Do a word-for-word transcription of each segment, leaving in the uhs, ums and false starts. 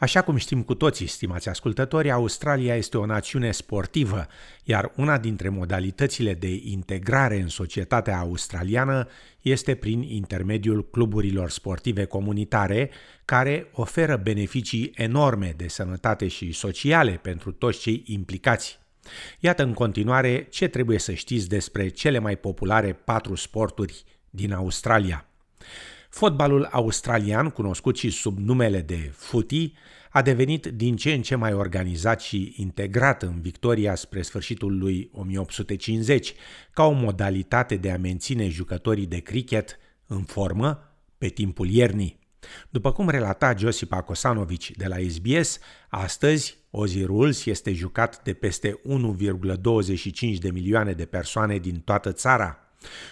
Așa cum știm cu toții, stimați ascultători, Australia este o națiune sportivă, iar una dintre modalitățile de integrare în societatea australiană este prin intermediul cluburilor sportive comunitare, care oferă beneficii enorme de sănătate și sociale pentru toți cei implicați. Iată în continuare ce trebuie să știți despre cele mai populare patru sporturi din Australia. Fotbalul australian, cunoscut și sub numele de footy, a devenit din ce în ce mai organizat și integrat în Victoria spre sfârșitul lui o mie opt sute cincizeci, ca o modalitate de a menține jucătorii de cricket în formă pe timpul iernii. După cum relata Josipa Kosanovic de la S B S, astăzi Aussie Rules este jucat de peste unu virgulă douăzeci și cinci de milioane de persoane din toată țara.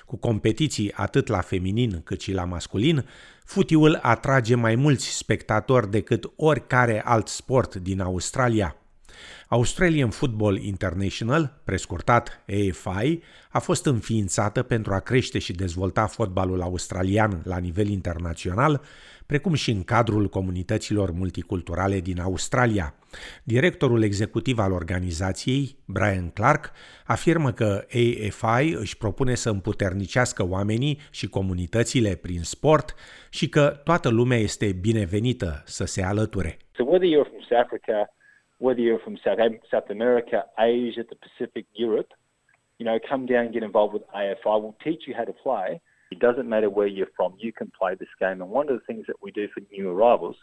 Cu competiții atât la feminin cât și la masculin, futiul atrage mai mulți spectatori decât oricare alt sport din Australia. Australian Football International, prescurtat A F I, a fost înființată pentru a crește și dezvolta fotbalul australian la nivel internațional, precum și în cadrul comunităților multiculturale din Australia. Directorul executiv al organizației, Brian Clark, afirmă că A F I își propune să împuternicească oamenii și comunitățile prin sport și că toată lumea este binevenită să se alăture. Whether you're from South, South America, Asia, the Pacific, Europe, you know, come down and get involved with A F I. We'll teach you how to play. It doesn't matter where you're from, you can play this game. And one of the things that we do for new arrivals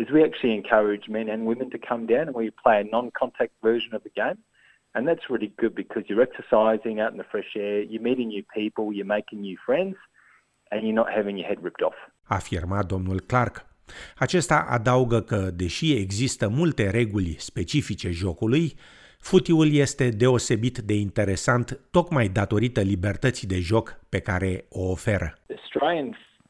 is we actually encourage men and women to come down and we play a non-contact version of the game. And that's really good because you're exercising out in the fresh air, you're meeting new people, you're making new friends, and you're not having your head ripped off. Afirma domnul Clark. Acesta adaugă că, deși există multe reguli specifice jocului, futiul este deosebit de interesant tocmai datorită libertății de joc pe care o oferă. Australian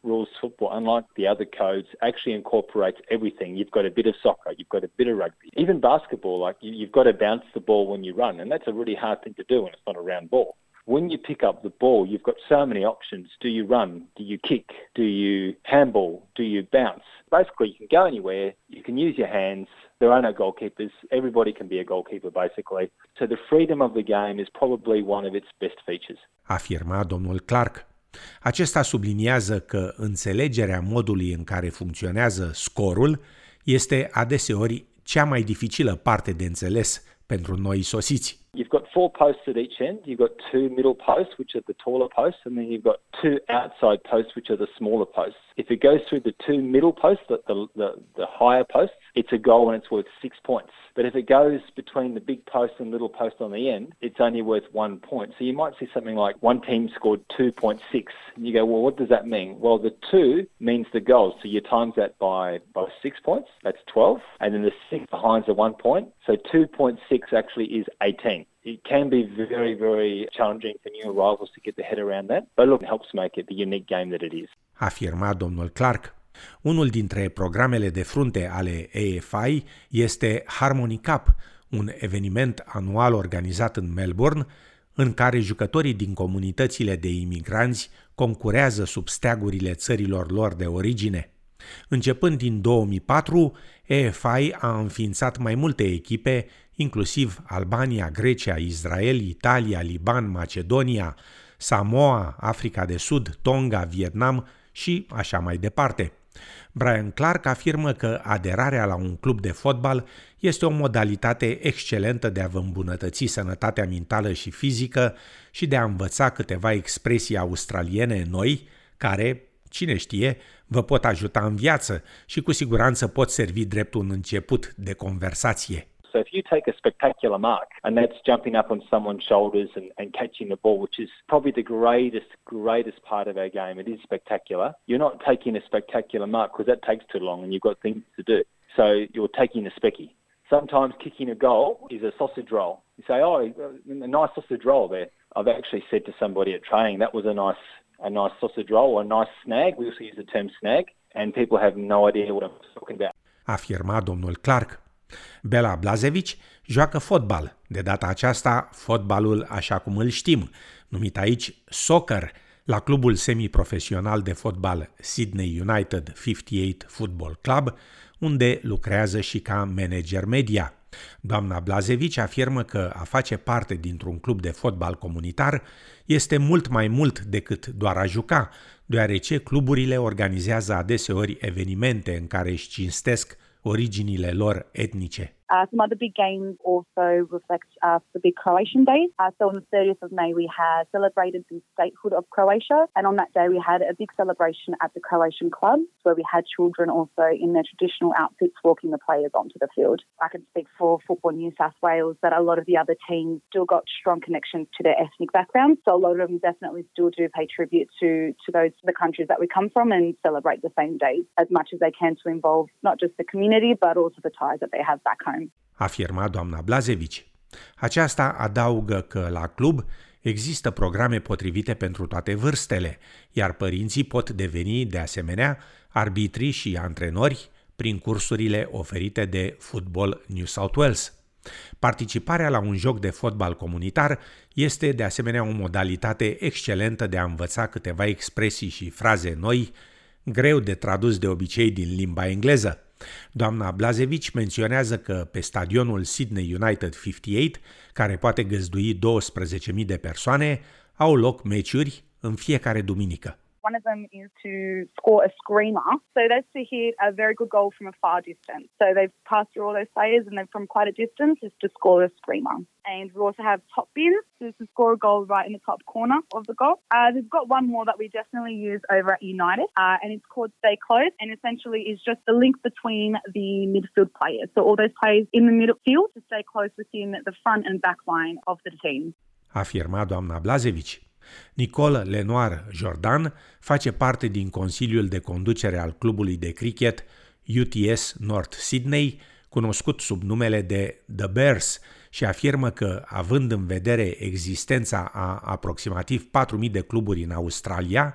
rules football, unlike the other codes, actually incorporates everything. You've got a bit of soccer, you've got a bit of rugby, even basketball. Like you've got to bounce the ball when you run, and that's a really hard thing to do when it's not a round ball. When you pick up the ball, you've got so many options. Do you run? Do you kick? Do you handball? Do you bounce? Basically, you can go anywhere. You can use your hands. There are no goalkeepers. Everybody can be a goalkeeper, basically. So the freedom of the game is probably one of its best features. Afirma domnul Clark. Acesta subliniază că înțelegerea modului în care funcționează scorul este adeseori cea mai dificilă parte de înțeles pentru noi sosiți. You've got four posts at each end. You've got two middle posts, which are the taller posts, and then you've got two outside posts, which are the smaller posts. If it goes through the two middle posts, the the, the higher posts, it's a goal and it's worth six points. But if it goes between the big post and little post on the end, it's only worth one point. So you might see something like one team scored two point six. And you go, well, what does that mean? Well, the two means the goal. So you times that by, by six points. That's twelve. And then the six behind the one point. So two point six actually is eighteen. It can be very, very challenging for new arrivals to get their head around that, but look, it helps make it the unique game that it is. Afirma domnul Clark. Unul dintre programele de frunte ale A F I este Harmony Cup, un eveniment anual organizat în Melbourne, în care jucătorii din comunitățile de imigranți concurează sub steagurile țărilor lor de origine. Începând din două mii patru, A F I a înființat mai multe echipe, inclusiv Albania, Grecia, Israel, Italia, Liban, Macedonia, Samoa, Africa de Sud, Tonga, Vietnam și așa mai departe. Brian Clark afirmă că aderarea la un club de fotbal este o modalitate excelentă de a vă îmbunătăți sănătatea mentală și fizică și de a învăța câteva expresii australiene noi, care, cine știe, vă pot ajuta în viață și cu siguranță pot servi drept un început de conversație. So if you take a spectacular mark, and that's jumping up on someone's shoulders and, and catching the ball, which is probably the greatest, greatest part of our game. It is spectacular. You're not taking a spectacular mark because that takes too long and you've got things to do. So you're taking a specky. Sometimes kicking a goal is a sausage roll. You say, oh, a nice sausage roll there. I've actually said to somebody at training, that was a nice a nice sausage roll, a nice snag. We also use the term snag, and people have no idea what I'm talking about. Afirma domnul Clark. Bela Blažević joacă fotbal, de data aceasta fotbalul așa cum îl știm, numit aici soccer, la clubul semiprofesional de fotbal Sydney United cincizeci și opt Football Club, unde lucrează și ca manager media. Doamna Blažević afirmă că a face parte dintr-un club de fotbal comunitar este mult mai mult decât doar a juca, deoarece cluburile organizează adeseori evenimente în care își cinstesc originile lor etnice. Uh, some other big games also reflect uh, the big Croatian Day. Uh, so on the thirtieth of May we had celebrated the statehood of Croatia, and on that day we had a big celebration at the Croatian Club where we had children also in their traditional outfits walking the players onto the field. I can speak for Football New South Wales that a lot of the other teams still got strong connections to their ethnic backgrounds, so a lot of them definitely still do pay tribute to, to those the countries that we come from and celebrate the same days as much as they can to involve not just the community but also the ties that they have back home. Afirma doamna Blažević. Aceasta adaugă că la club există programe potrivite pentru toate vârstele, iar părinții pot deveni, de asemenea, arbitri și antrenori prin cursurile oferite de Football New South Wales. Participarea la un joc de fotbal comunitar este, de asemenea, o modalitate excelentă de a învăța câteva expresii și fraze noi, greu de tradus de obicei din limba engleză. Doamna Blažević menționează că pe stadionul Sydney United cincizeci și opt, care poate găzdui douăsprezece mii de persoane, au loc meciuri în fiecare duminică. One of them is to score a screamer. So that's to hit a very good goal from a far distance. So they've passed through all those players and then from quite a distance is to score a screamer. And we also have top bins, so to score a goal right in the top corner of the goal. Uh, we've got one more that we definitely use over at United uh, and it's called Stay Close, and essentially is just the link between the midfield players. So all those players in the midfield to stay close within the front and back line of the team. Afirma doamna Blažević. Nicola Lenoir-Jourdan face parte din Consiliul de Conducere al clubului de cricket U T S North Sydney, cunoscut sub numele de The Bears, și afirmă că, având în vedere existența a aproximativ patru mii de cluburi în Australia,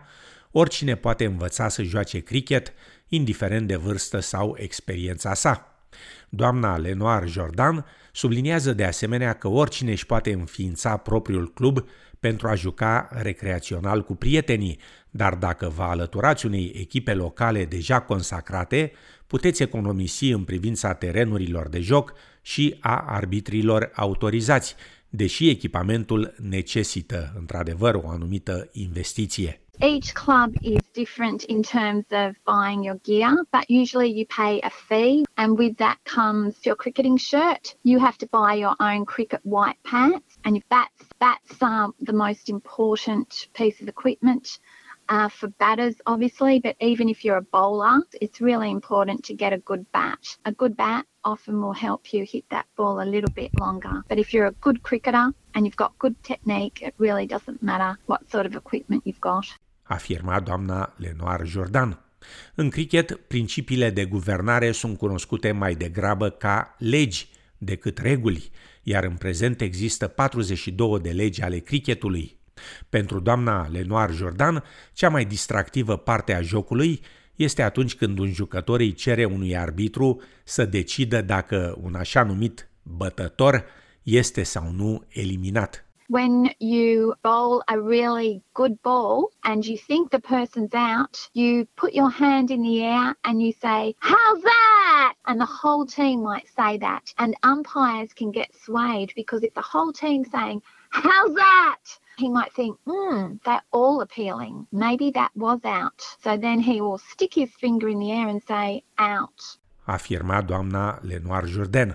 oricine poate învăța să joace cricket, indiferent de vârstă sau experiența sa. Doamna Lenoir-Jourdan subliniază de asemenea că oricine își poate înființa propriul club pentru a juca recreațional cu prietenii, dar dacă vă alăturați unei echipe locale deja consacrate, puteți economisi în privința terenurilor de joc și a arbitrilor autorizați, deși echipamentul necesită, într-adevăr, o anumită investiție. Each club is different in terms of buying your gear, but usually you pay a fee, and with that comes your cricketing shirt. You have to buy your own cricket white pants, and that's that's um, the most important piece of equipment uh, for batters, obviously. But even if you're a bowler, it's really important to get a good bat. A good bat often will help you hit that ball a little bit longer. But if you're a good cricketer and you've got good technique, it really doesn't matter what sort of equipment you've got. Afirma doamna Lenoir-Jourdan. În cricket, principiile de guvernare sunt cunoscute mai degrabă ca legi decât reguli, iar în prezent există patruzeci și două de legi ale cricketului. Pentru doamna Lenoir-Jourdan, cea mai distractivă parte a jocului este atunci când un jucător îi cere unui arbitru să decidă dacă un așa numit bătător este sau nu eliminat. When you bowl a really good ball and you think the person's out, you put your hand in the air and you say, "How's that?" And the whole team might say that. And umpires can get swayed because if the whole team's saying, "How's that?" he might think, hmm, they're all appealing. Maybe that was out. So then he will stick his finger in the air and say, out. Afirma doamna Lenoir-Jourdan.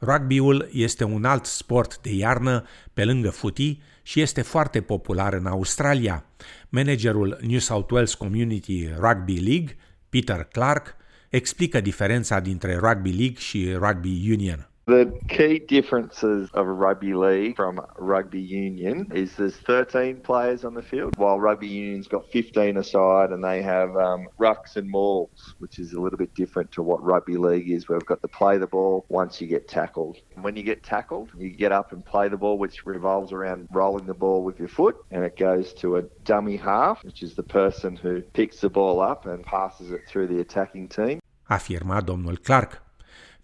Rugby-ul este un alt sport de iarnă pe lângă footy și este foarte popular în Australia. Managerul New South Wales Community Rugby League, Peter Clark, explică diferența dintre Rugby League și Rugby Union. The key differences of a rugby league from rugby union is there's thirteen players on the field, while rugby union's got fifteen a side and they have um, rucks and mauls, which is a little bit different to what rugby league is, where we've got to play the ball once you get tackled. When you get tackled, you get up and play the ball, which revolves around rolling the ball with your foot, and it goes to a dummy half, which is the person who picks the ball up and passes it through the attacking team. Afirma domnul Clark.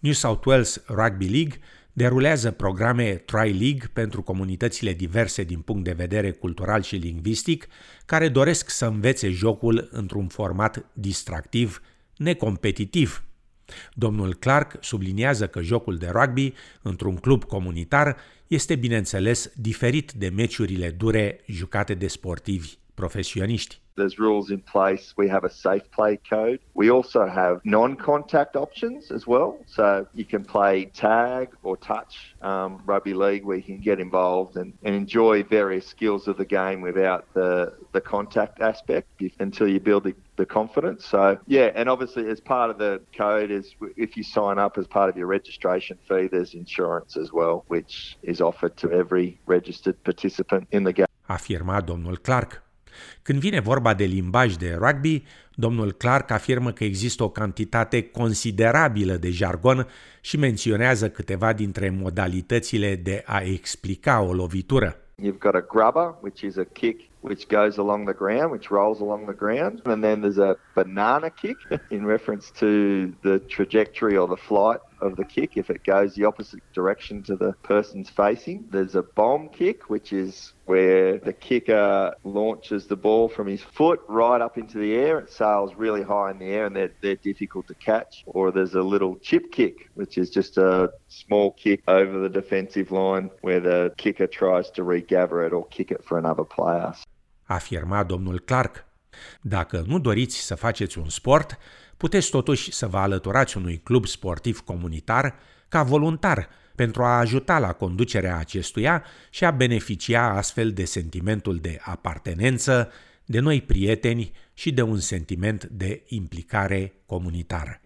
New South Wales Rugby League derulează programe Tri-League pentru comunitățile diverse din punct de vedere cultural și lingvistic, care doresc să învețe jocul într-un format distractiv, necompetitiv. Domnul Clark subliniază că jocul de rugby într-un club comunitar este, bineînțeles, diferit de meciurile dure jucate de sportivi profesioniști. There's rules in place. We have a safe play code. We also have non-contact options as well. So you can play tag or touch um, rugby league where you can get involved and, and enjoy various skills of the game without the, the contact aspect until you build the, the confidence. So, yeah, and obviously as part of the code is if you sign up as part of your registration fee, there's insurance as well, which is offered to every registered participant in the game. Afirma domnul Clark. Când vine vorba de limbaj de rugby, domnul Clark afirmă că există o cantitate considerabilă de jargon și menționează câteva dintre modalitățile de a explica o lovitură. You've got a grubber, which is a kick which goes along the ground, which rolls along the ground, and then there's a banana kick in reference to the trajectory or the flight of the kick if it goes the opposite direction to the person's facing. There's a bomb kick, which is where the kicker launches the ball from his foot right up into the air. It sails really high in the air and they're, they're difficult to catch. Or there's a little chip kick, which is just a small kick over the defensive line where the kicker tries to regather it or kick it for another player. Afirma domnul Clark. Dacă nu doriți să faceți un sport, puteți totuși să vă alăturați unui club sportiv comunitar ca voluntar pentru a ajuta la conducerea acestuia și a beneficia astfel de sentimentul de apartenență, de noi prieteni și de un sentiment de implicare comunitară.